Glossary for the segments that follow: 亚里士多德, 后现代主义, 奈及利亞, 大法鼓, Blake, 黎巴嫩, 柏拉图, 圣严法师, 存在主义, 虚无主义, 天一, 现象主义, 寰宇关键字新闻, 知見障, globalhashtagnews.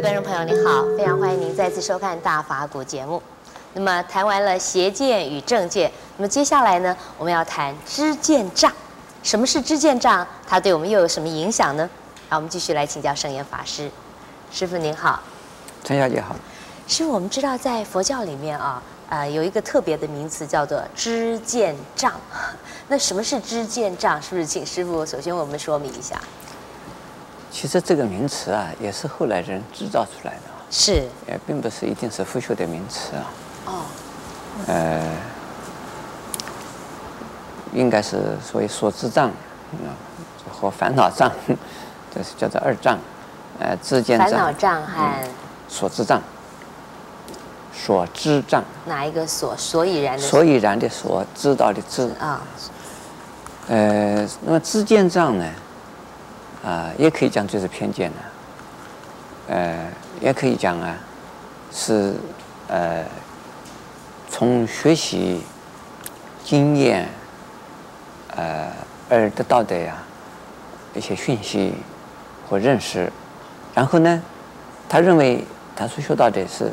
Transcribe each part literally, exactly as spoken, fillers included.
位观众朋友您好，非常欢迎您再次收看《大法古》节目。那么谈完了邪见与正见，那么接下来呢，我们要谈知见障。什么是知见障？它对我们又有什么影响呢？好，我们继续来请教圣严法师。师父您好，陈小姐好。师父，我们知道在佛教里面啊，呃，有一个特别的名词叫做知见障。那什么是知见障？是不是请师父首先我们说明一下？ 其实这个名词啊，也是后来人制造出来的，是，也并不是一定是佛学的名词啊。哦，呃，应该是所谓所知障，嗯，和烦恼障，这是叫做二障，呃，知见障、烦恼障和、嗯、所知障、所知障。哪一个所？所以然的所。所以然的所，知道的知啊。哦、呃，那么知见障呢？ 啊、呃，也可以讲就是偏见了、啊，呃，也可以讲啊，是呃，从学习经验呃而得到的呀、啊、一些讯息或认识，然后呢，他认为他所学到的是，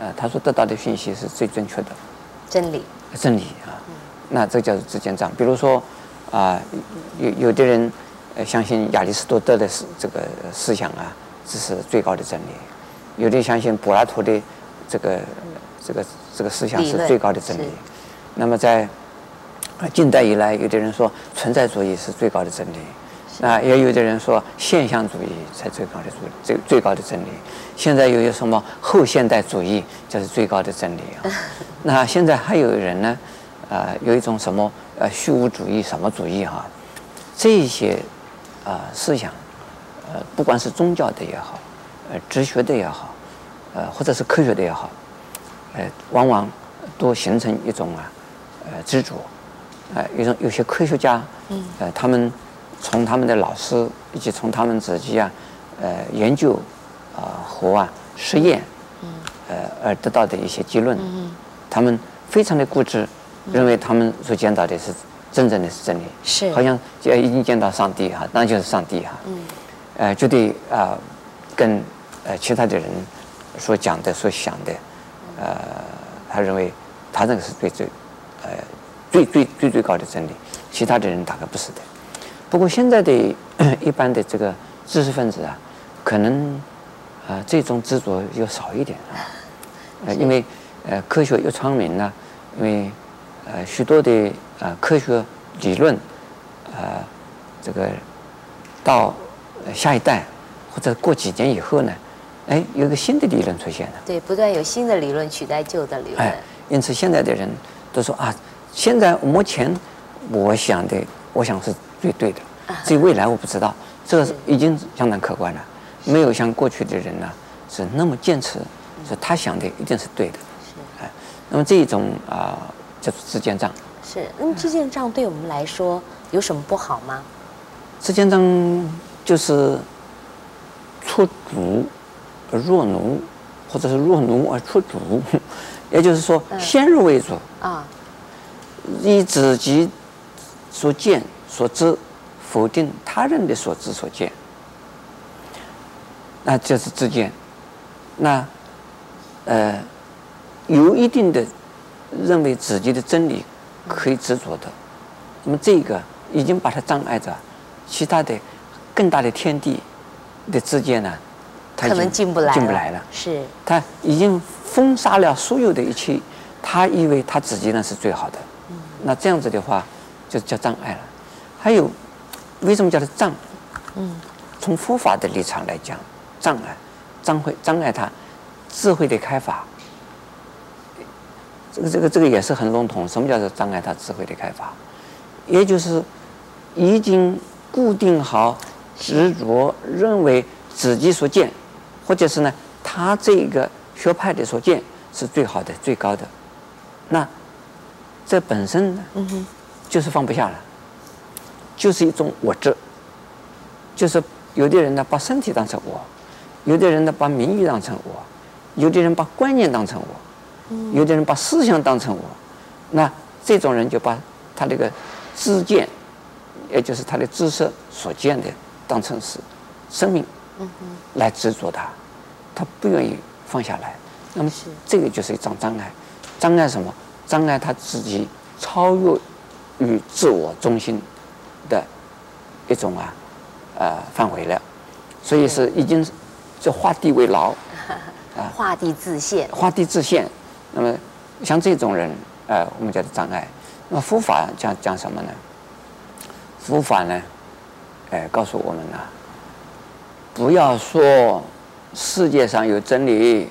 呃，他所得到的讯息是最正确的，真理，真理啊，嗯、那这叫做知见障。比如说啊、呃，有有的人。 呃，相信亚里士多德的思这个思想啊，这是最高的真理；有的相信柏拉图的这个这个这个思想是最高的真理。那么在近代以来，有的人说存在主义是最高的真理，那也有的人说现象主义才最高的主最最高的真理。现在又有什么后现代主义，这是最高的真理啊？那现在还有人呢，啊、呃，有一种什么呃虚无主义什么主义哈、啊，这些。 啊、呃，思想，呃，不管是宗教的也好，呃，哲学的也好，呃，或者是科学的也好，呃，往往都形成一种啊，呃，执着，呃，一种有些科学家，嗯，呃，他们从他们的老师以及从他们自己啊，呃，研究啊、呃、和啊实验，嗯，呃，而得到的一些结论，嗯，他们非常的固执，认为他们所见到的是。 真正的是真理，是好像已经见到上帝哈、啊，那就是上帝哈、啊。嗯，呃，绝对啊、呃，跟呃其他的人所讲的、所想的，呃，他认为他那个是最最呃最最最最高的真理，其他的人大概不是的。不过现在的一般的这个知识分子啊，可能啊、呃、这种执着又少一点啊，呃，因为呃科学又昌明呢、啊，因为呃许多的。 啊、呃，科学理论，呃，这个到下一代或者过几年以后呢，哎，有一个新的理论出现了。对，不断有新的理论取代旧的理论。哎，因此现在的人都说啊，现在目前我想的，我想是最对的。至于未来我不知道，这个已经相当客观了，没有像过去的人呢是那么坚持，是他想的一定是对的。是。哎，那么这一种啊、呃、叫做知见障。 是，那么知见障对我们来说有什么不好吗？知见障就是出主而弱奴，或者是弱奴而出主，也就是说先入为主啊，嗯、以自己所见所知否定他人的所知所见，那就是知见。那呃，有一定的认为自己的真理。 可以执着的，那么这个已经把它障碍着，其他的更大的天地的之间呢，它可能进不来，进不来了。是，他已经封杀了所有的一切，他以为他自己呢是最好的。嗯，那这样子的话，就叫障碍了。还有，为什么叫做障？嗯，从佛法的立场来讲，障碍，障会障碍他智慧的开发。 这个这个这个也是很笼统，什么叫做障碍他智慧的开发？也就是已经固定好、执着认为自己所见，或者是呢他这个学派的所见是最好的、最高的，那这本身呢，嗯、就是放不下了，就是一种我执，就是有的人呢把身体当成我，有的人呢把名誉当成我，有的人把观念当成我。 有的人把思想当成我，那这种人就把他这个知见，也就是他的知识所见的，当成是生命来执着他。他不愿意放下来。那么这个就是一种障碍，障碍什么？障碍他自己超越与自我中心的一种啊呃范围了，所以是已经就画地为牢啊，画地自限，画地自限。那么像这种人，呃，我们叫做障碍。那么佛法讲讲什么呢？佛法呢，哎、呃，告诉我们呢、啊，不要说世界上有真理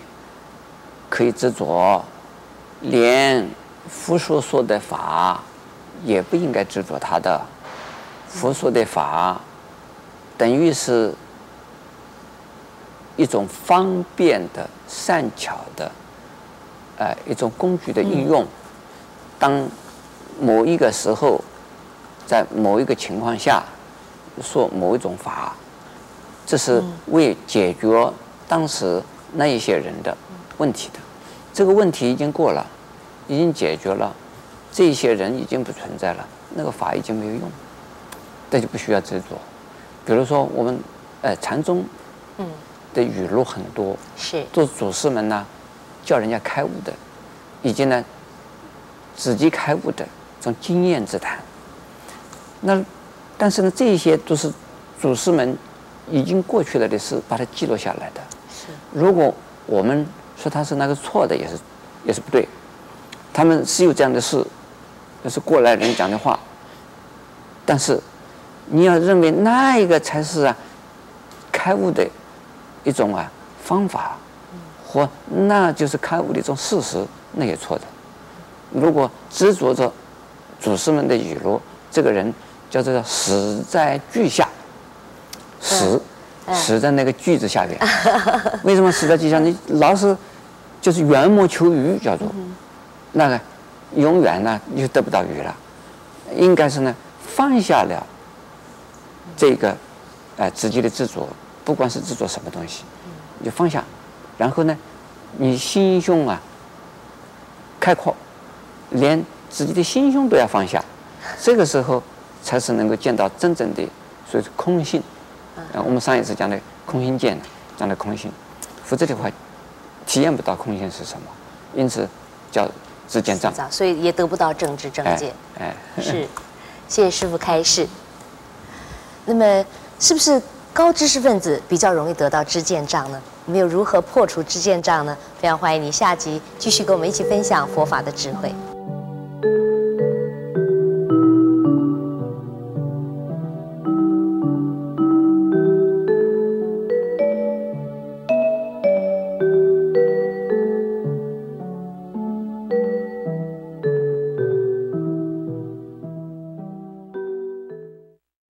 可以执着，连佛所说的法也不应该执着它的。佛说的法等于是一种方便的、善巧的，呃，一种工具的应用。嗯、当某一个时候，在某一个情况下说某一种法，这是为解决当时那一些人的问题的。这个问题已经过了，已经解决了，这些人已经不存在了，那个法已经没有用，那就不需要执着。比如说我们呃禅宗的语录很多，是做祖师们呢叫人家开悟的，以及呢自己开悟的这种经验之谈。那但是呢，这些都是祖师们已经过去了的事，把它记录下来的。是，如果我们说他是那个错的，也是也是不对。他们是有这样的事，那是过来人讲的话。但是你要认为那一个才是啊开悟的一种啊方法，或那就是开悟的一种事实，那也错的。如果执着着祖师们的语录，这个人叫做死在句下，死死在那个句子下边。为什么死在句下？你老是就是缘木求鱼，叫做那个永远呢就得不到鱼了。应该是呢放下了这个呃自己的执着，不管是执着什么东西，你就放下，然后呢你心胸啊开阔，连自己的心胸都要放下。这个时候才是能够见到真正的所谓的空性。啊，我们上一次讲的空性见，讲的空性，否则的话体验不到空性是什么，因此叫知见障，所以也得不到正知正见。哎，哎是，谢谢师父开示。那么，是不是高知识分子比较容易得到知见障呢？我们又如何破除知见障呢？非常欢迎你下集继续跟我们一起分享佛法的智慧。